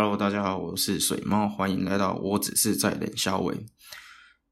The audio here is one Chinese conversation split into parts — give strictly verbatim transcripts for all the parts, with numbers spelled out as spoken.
Hello， 大家好，我是水猫，欢迎来到我只是在冷笑话。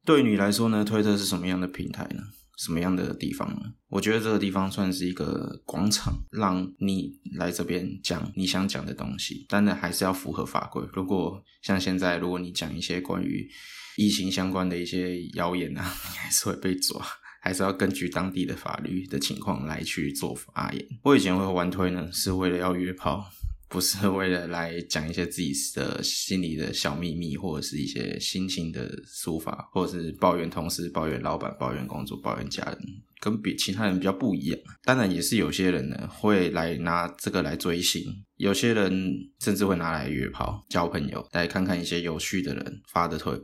对你来说呢，推特是什么样的平台呢？什么样的地方呢？我觉得这个地方算是一个广场，让你来这边讲你想讲的东西，当然还是要符合法规。如果像现在，如果你讲一些关于疫情相关的一些谣言啊，你还是会被抓。还是要根据当地的法律的情况来去做发言。我以前会玩推呢，是为了要约炮，不是为了来讲一些自己的心里的小秘密，或者是一些心情的抒发，或者是抱怨同事、抱怨老板、抱怨工作、抱怨家人，跟比其他人比较不一样。当然也是有些人呢会来拿这个来追星，有些人甚至会拿来约炮、交朋友，来看看一些有趣的人发的推文。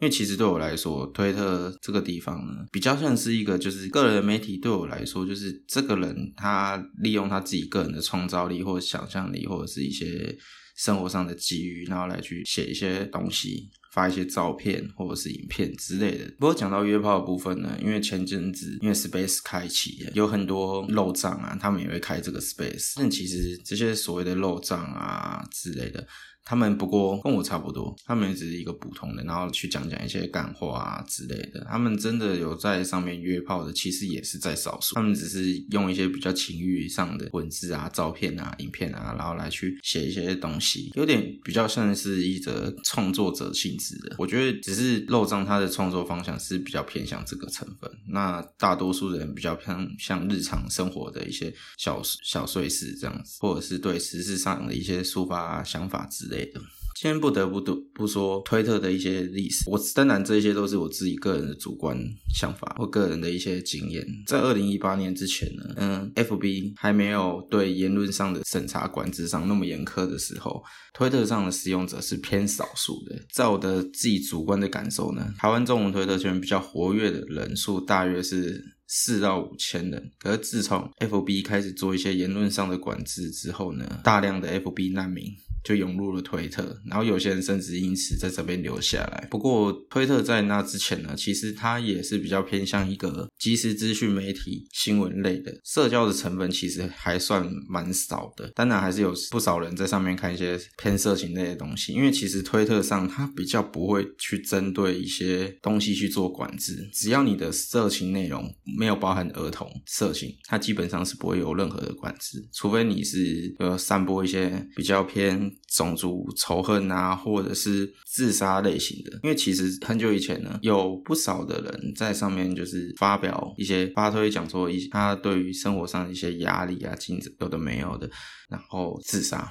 因为其实对我来说，推特这个地方呢，比较像是一个就是个人的媒体。对我来说，就是这个人他利用他自己个人的创造力或想象力，或者是一些生活上的机遇，然后来去写一些东西，发一些照片或者是影片之类的。不过讲到约炮的部分呢，因为前阵子因为 Space 开启，有很多漏账啊，他们也会开这个 Space。但其实这些所谓的漏账啊之类的，他们不过跟我差不多，他们只是一个普通的，然后去讲讲一些干话啊之类的。他们真的有在上面约炮的，其实也是在少数。他们只是用一些比较情欲上的文字啊、照片啊、影片啊，然后来去写一些东西，有点比较像是一个创作者性质的。我觉得只是漏账，他的创作方向是比较偏向这个成分。那大多数人比较像像日常生活的一些小小碎事这样子，或者是对时事上的一些抒发、啊、想法之类的。今天不得不不说推特的一些历史，我当然这些都是我自己个人的主观想法或个人的一些经验。在二零一八年之前呢，嗯 F B 还没有对言论上的审查管制上那么严苛的时候，推特上的使用者是偏少数的。在我的自己主观的感受呢，台湾中文推特圈比较活跃的人数大约是四到五千人，可是自从 F B 开始做一些言论上的管制之后呢，大量的 F B 难民就涌入了推特，然后有些人甚至因此在这边留下来。不过推特在那之前呢，其实它也是比较偏向一个即时资讯媒体、新闻类的，社交的成分其实还算蛮少的。当然还是有不少人在上面看一些偏色情类的东西，因为其实推特上它比较不会去针对一些东西去做管制，只要你的色情内容没有包含儿童色情，它基本上是不会有任何的管制，除非你是呃散播一些比较偏种族仇恨啊，或者是自杀类型的。因为其实很久以前呢，有不少的人在上面就是发表一些发推，讲说一他对于生活上的一些压力啊、竞争有的没有的，然后自杀。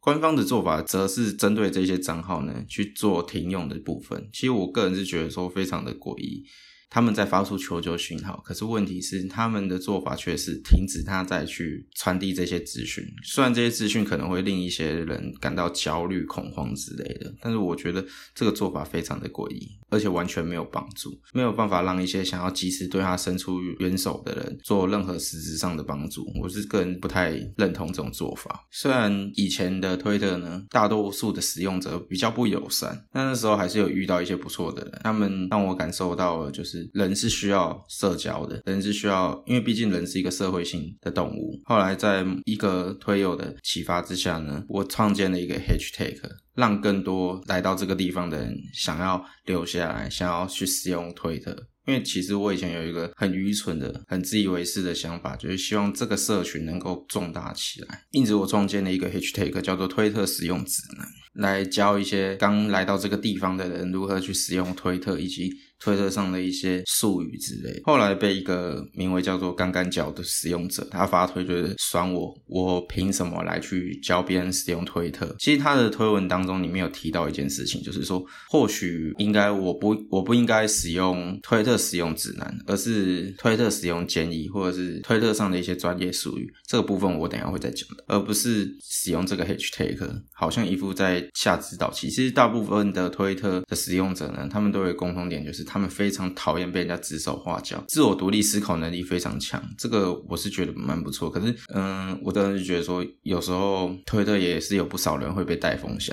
官方的做法则是针对这些账号呢去做停用的部分。其实我个人是觉得说非常的诡异。他们在发出求救讯号，可是问题是他们的做法却是停止他再去传递这些资讯。虽然这些资讯可能会令一些人感到焦虑、恐慌之类的，但是我觉得这个做法非常的诡异，而且完全没有帮助，没有办法让一些想要及时对他伸出援手的人做任何实质上的帮助。我是个人不太认同这种做法。虽然以前的推特呢，大多数的使用者比较不友善，但那时候还是有遇到一些不错的人，他们让我感受到了就是人是需要社交的，人是需要，因为毕竟人是一个社会性的动物。后来在一个推友的启发之下呢，我创建了一个 hashtag， 让更多来到这个地方的人想要留下来，想要去使用推特。因为其实我以前有一个很愚蠢的、很自以为是的想法，就是希望这个社群能够壮大起来，因此我创建了一个 hashtag 叫做推特使用指南，来教一些刚来到这个地方的人如何去使用推特，以及推特上的一些术语之类。后来被一个名为叫做干干脚的使用者，他发推就是酸我，我凭什么来去教别人使用推特。其实他的推文当中里面有提到一件事情，就是说或许应该我不我不应该使用推特使用指南，而是推特使用建议，或者是推特上的一些专业术语，这个部分我等一下会再讲的，而不是使用这个 hashtag 好像一副在下指导期。其实大部分的推特的使用者呢，他们都有共同点，就是他们非常讨厌被人家指手画脚，自我独立思考能力非常强，这个我是觉得蛮不错。可是嗯，我当然就觉得说有时候推特也是有不少人会被带风向，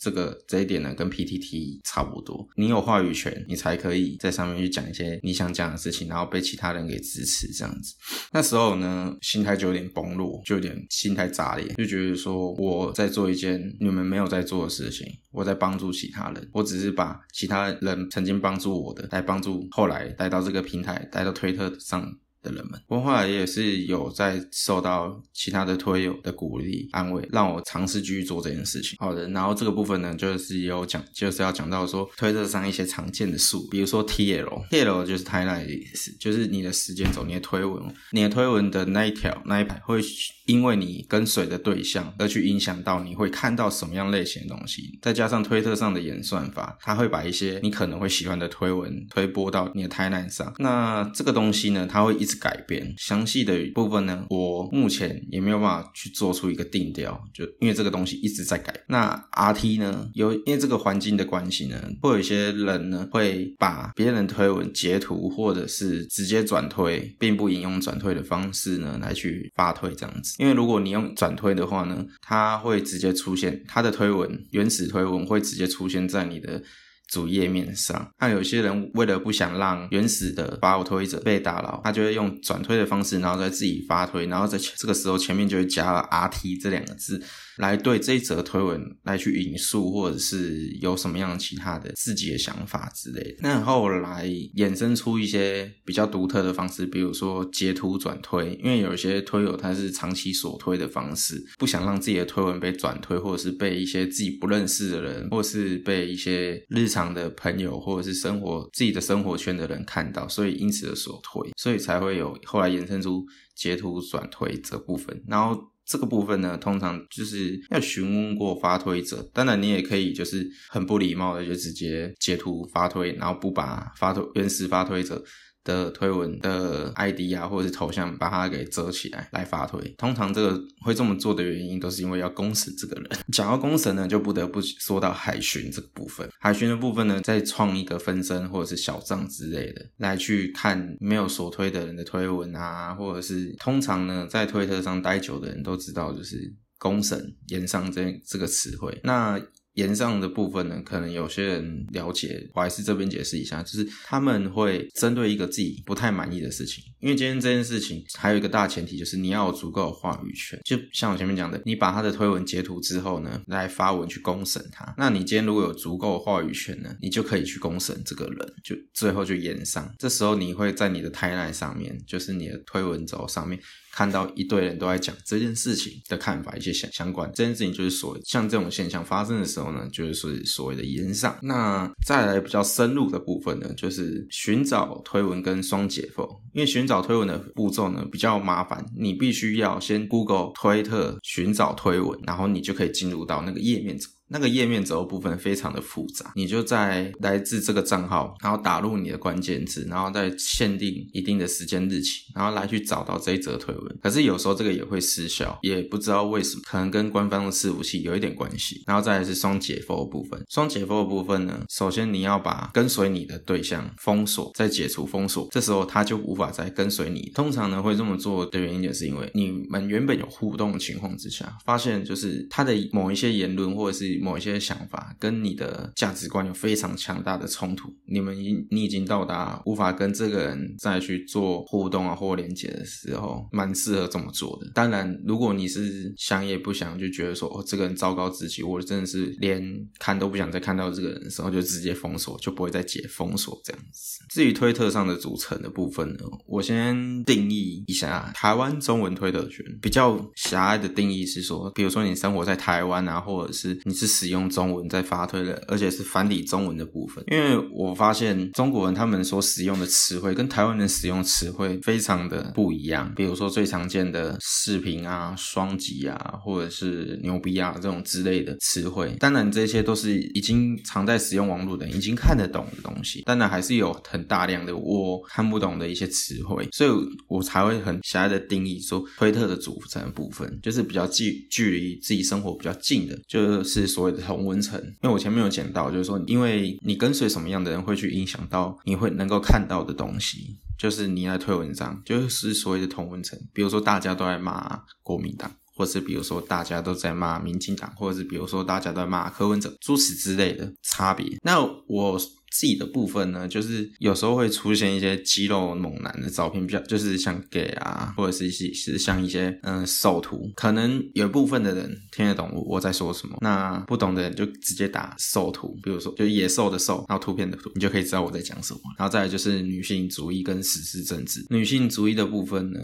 这个这一点呢跟 P T T 差不多，你有话语权你才可以在上面去讲一些你想讲的事情，然后被其他人给支持这样子。那时候呢心态就有点崩落，就有点心态炸裂，就觉得说我在做一件你们没有在做的事情，我在帮助其他人，我只是把其他人曾经帮助我的来帮助后来来到这个平台来到推特上的人们。我后来也是有在受到其他的推友的鼓励安慰，让我尝试继续做这件事情。好的，然后这个部分呢就是也有讲，就是要讲到说推特上一些常见的术，比如说 T L， T L 就是 timeline 的意思，就是你的时间轴，你的推文你的推文的那一条那一排会因为你跟随的对象而去影响到你会看到什么样类型的东西。再加上推特上的演算法，它会把一些你可能会喜欢的推文推播到你的 timeline 上，那这个东西呢它会一直改变。详细的部分呢我目前也没有办法去做出一个定调，就因为这个东西一直在改。那 R T 呢有因为这个环境的关系呢，会有一些人呢会把别人推文截图或者是直接转推，并不引用转推的方式呢来去发推这样子。因为如果你用转推的话呢，它会直接出现它的推文，原始推文会直接出现在你的主页面上。那有些人为了不想让原始的发推者被打扰，他就会用转推的方式，然后再自己发推，然后在这个时候前面就会加了 R T 这两个字，来对这一则推文来去引述，或者是有什么样其他的自己的想法之类的。那后来衍生出一些比较独特的方式，比如说截图转推，因为有些推友他是长期锁推的方式，不想让自己的推文被转推，或者是被一些自己不认识的人，或者是被一些日常的朋友或者是生活自己的生活圈的人看到，所以因此而所推，所以才会有后来衍生出截图转推这部分。然后这个部分呢通常就是要询问过发推者，当然你也可以就是很不礼貌的就直接截图发推，然后不把发推原始发推者的推文的 I D 啊或者是头像把它给遮起来来发推。通常这个会这么做的原因都是因为要公审这个人。讲到公审呢就不得不说到海巡这个部分。海巡的部分呢再创一个分身或者是小账之类的来去看没有所推的人的推文啊，或者是通常呢在推特上待久的人都知道就是公审言上这这个词汇。那言上的部分呢可能有些人了解，我还是这边解释一下，就是他们会针对一个自己不太满意的事情。因为今天这件事情还有一个大前提，就是你要有足够的话语权，就像我前面讲的，你把他的推文截图之后呢来发文去公审他，那你今天如果有足够的话语权呢，你就可以去公审这个人，就最后就言上。这时候你会在你的 timeline 上面，就是你的推文轴上面看到一堆人都在讲这件事情的看法，一些相关这件事情，就是所谓像这种现象发生的时候呢就是所谓的言上。那再来比较深入的部分呢就是寻找推文跟双解否。因为寻找推文的步骤呢比较麻烦，你必须要先 Google 推特寻找推文，然后你就可以进入到那个页面。那个页面轴部分非常的复杂，你就在来自这个账号，然后打入你的关键字，然后再限定一定的时间日期，然后来去找到这一则推文。可是有时候这个也会失效，也不知道为什么，可能跟官方的伺服器有一点关系。然后再来是双解封的部分。双解封的部分呢，首先你要把跟随你的对象封锁，再解除封锁，这时候他就无法再跟随你。通常呢会这么做的原因也是因为你们原本有互动的情况之下，发现就是他的某一些言论或者是某一些想法跟你的价值观有非常强大的冲突，你们你已经到达无法跟这个人再去做互动啊或连结的时候，蛮适合这么做的。当然如果你是想也不想就觉得说哦这个人糟糕至极，我真的是连看都不想再看到这个人的时候，就直接封锁，就不会再解封锁这样子。至于推特上的组成的部分呢，我先定义一下台湾中文推特圈。比较狭隘的定义是说，比如说你生活在台湾啊，或者是你是使用中文在发推的，而且是繁体中文的部分。因为我发现中国人他们所使用的词汇跟台湾人使用词汇非常的不一样，比如说最常见的视频啊、双击啊，或者是牛逼啊这种之类的词汇。当然这些都是已经常在使用网络的人已经看得懂的东西，当然还是有很大量的我看不懂的一些词汇，所以我才会很狭隘的定义说推特的组成的部分，就是比较距离自己生活比较近的，就是说所谓的同温层。因为我前面有讲到，就是说因为你跟随什么样的人会去影响到你会能够看到的东西，就是你来推文章就是所谓的同温层。比如说大家都在骂国民党，或是比如说大家都在骂民进党，或者是比如说大家都在骂柯文哲诸此之类的差别。那我自己的部分呢，就是有时候会出现一些肌肉猛男的照片，比较就是像 gay 啊，或者是一些像一些嗯兽图，可能有部分的人听得懂 我, 我在说什么，那不懂的人就直接打兽图，比如说就野兽的兽，然后图片的图，你就可以知道我在讲什么。然后再来就是女性主义跟时事政治。女性主义的部分呢，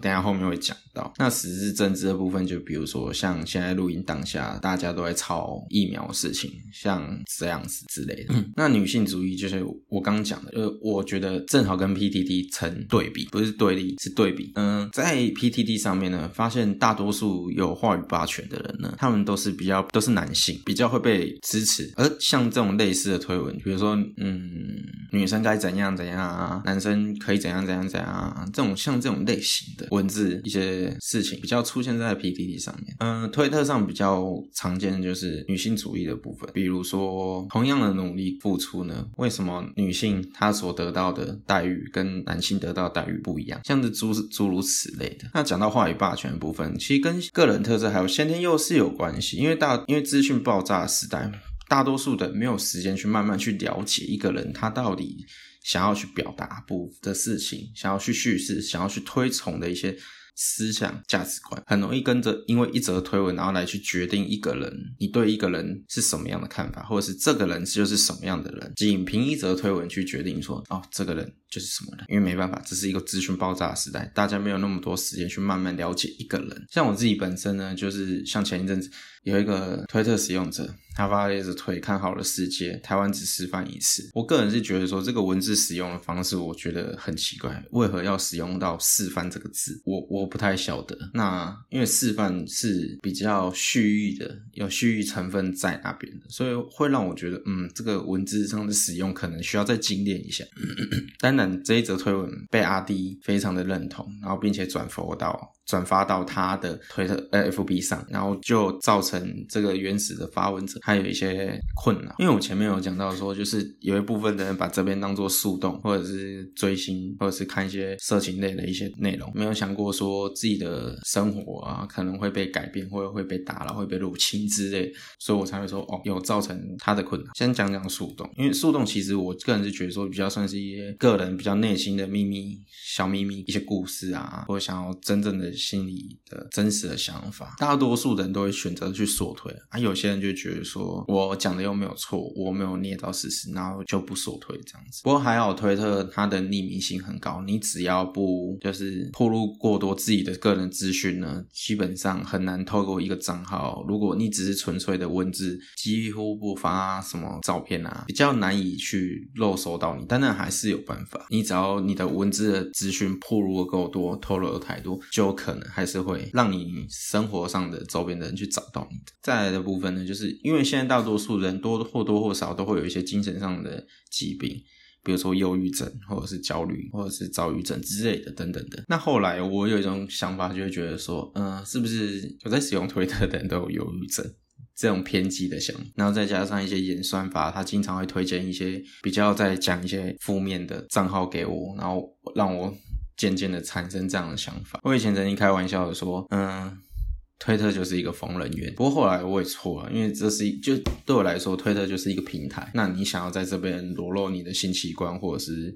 等一下后面会讲到。那时事政治的部分，就比如说像现在录音当下，大家都在吵疫苗的事情，像这样子之类的。那女性主义就是我刚刚讲的，呃，我觉得正好跟 P T T 成对比，不是对立，是对比。嗯，在 P T T 上面呢，发现大多数有话语霸权的人呢，他们都是比较都是男性，比较会被支持。而像这种类似的推文，比如说，嗯，女生该怎样怎样啊，男生可以怎样怎样怎样啊，这种像这种类型的文字一些事情，比较出现在 P T T 上面。嗯，推特上比较常见的就是女性主义的部分，比如说同样的努力付出。为什么女性她所得到的待遇跟男性得到的待遇不一样，像是诸诸如此类的。那讲到话语霸权的部分，其实跟个人特色还有先天优势有关系，因为大因为资讯爆炸的时代，大多数的人没有时间去慢慢去了解一个人他到底想要去表达不的事情，想要去叙事，想要去推崇的一些思想价值观，很容易跟着因为一则推文然后来去决定一个人，你对一个人是什么样的看法，或者是这个人就是什么样的人，仅凭一则推文去决定说哦这个人就是什么人，因为没办法，这是一个资讯爆炸的时代，大家没有那么多时间去慢慢了解一个人。像我自己本身呢，就是像前一阵子有一个推特使用者，他发了一则推看好了世界，台湾只示范一次。我个人是觉得说这个文字使用的方式我觉得很奇怪，为何要使用到示范这个字，我我不太晓得。那因为示范是比较蓄意的，有蓄意成分在那边的，所以会让我觉得嗯这个文字上的使用可能需要再精炼一下。当然这一则推文被阿 D 非常的认同，然后并且转发到转发到他的推特呃 F B 上，然后就造成这个原始的发文者还有一些困扰。因为我前面有讲到说，就是有一部分的人把这边当作树洞，或者是追星，或者是看一些色情类的一些内容，没有想过说自己的生活啊可能会被改变，或者会被打扰，会被入侵之类，所以我才会说哦有造成他的困扰。先讲讲树洞，因为树洞其实我个人是觉得说比较算是一些个人比较内心的秘密小秘密，一些故事啊，或者想要真正的心里的真实的想法，大多数人都会选择去锁推啊，有些人就觉得说我讲的又没有错，我没有捏到事实，然后就不锁推这样子。不过还好推特它的匿名性很高，你只要不就是暴露过多自己的个人资讯呢，基本上很难透过一个账号，如果你只是纯粹的文字，几乎不发什么照片啊，比较难以去漏收到你。当然还是有办法，你只要你的文字的资讯暴露的够多，透露的太多，就可可能还是会让你生活上的周边的人去找到你的。再来的部分呢，就是因为现在大多数人多或多或少都会有一些精神上的疾病，比如说忧郁症，或者是焦虑，或者是躁郁症之类的等等的。那后来我有一种想法，就会觉得说嗯、呃，是不是有在使用推特的人都有忧郁症这种偏激的想法，然后再加上一些演算法，他经常会推荐一些比较在讲一些负面的账号给我，然后让我渐渐的产生这样的想法。我以前曾经开玩笑的说嗯推特就是一个疯人院，不过后来我也错了，因为这是就对我来说推特就是一个平台，那你想要在这边裸露你的性器官，或者是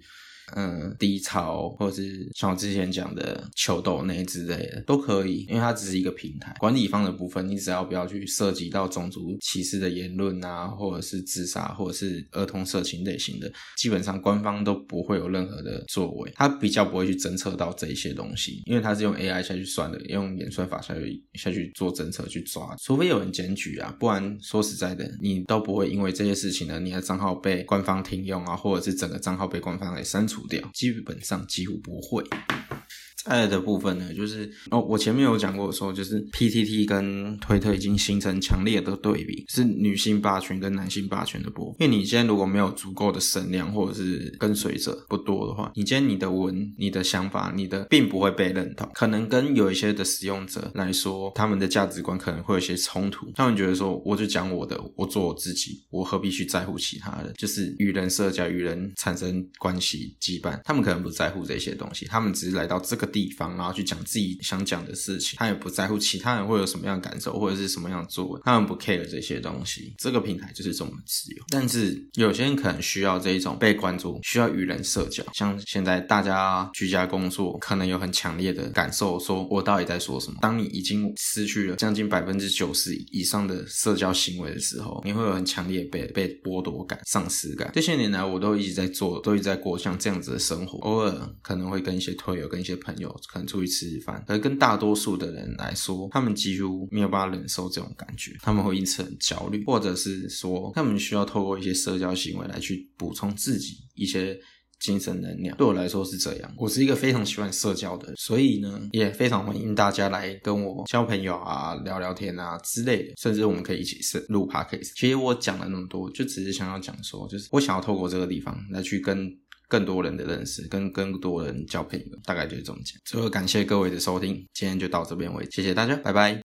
嗯低潮，或者是像我之前讲的求斗内之类的都可以，因为它只是一个平台。管理方的部分，你只要不要去涉及到种族歧视的言论啊，或者是自杀，或者是儿童色情类型的，基本上官方都不会有任何的作为，它比较不会去侦测到这一些东西，因为它是用 A I 下去算的，用演算法下去下去做侦测去抓，除非有人检举啊，不然说实在的你都不会因为这些事情呢，你的账号被官方停用啊，或者是整个账号被官方给删除掉，基本上几乎不会。再来的部分呢，就是哦，我前面有讲过说，就是 P T T 跟推特已经形成强烈的对比，是女性霸权跟男性霸权的波。因为你今天如果没有足够的声量，或者是跟随者不多的话，你今天你的文、你的想法、你的并不会被认同，可能跟有一些的使用者来说，他们的价值观可能会有一些冲突。他们觉得说，我就讲我的，我做我自己，我何必去在乎其他的？就是与人社交、与人产生关系羁绊，他们可能不在乎这些东西，他们只是来到这个地方，然后去讲自己想讲的事情，他也不在乎其他人会有什么样的感受或者是什么样的作为，他们不 care 这些东西。这个平台就是这么自由，但是有些人可能需要这一种被关注，需要与人社交，像现在大家居家工作可能有很强烈的感受，说我到底在说什么。当你已经失去了将近 百分之九十 以上的社交行为的时候，你会有很强烈 被, 被剥夺感、丧失感。这些年来我都一直在做，都一直在过像这样子的生活，偶尔可能会跟一些推友、跟一些朋友可能出去吃饭，可是跟大多数的人来说，他们几乎没有办法忍受这种感觉，他们会因此很焦虑，或者是说他们需要透过一些社交行为来去补充自己一些精神能量。对我来说是这样，我是一个非常喜欢社交的人，所以呢也非常欢迎大家来跟我交朋友啊、聊聊天啊之类的，甚至我们可以一起录 podcast。 其实我讲了那么多，就只是想要讲说，就是我想要透过这个地方来去跟更多人的认识，跟更多人交朋友，大概就是这么讲。最后感谢各位的收听，今天就到这边为止，谢谢大家，拜拜。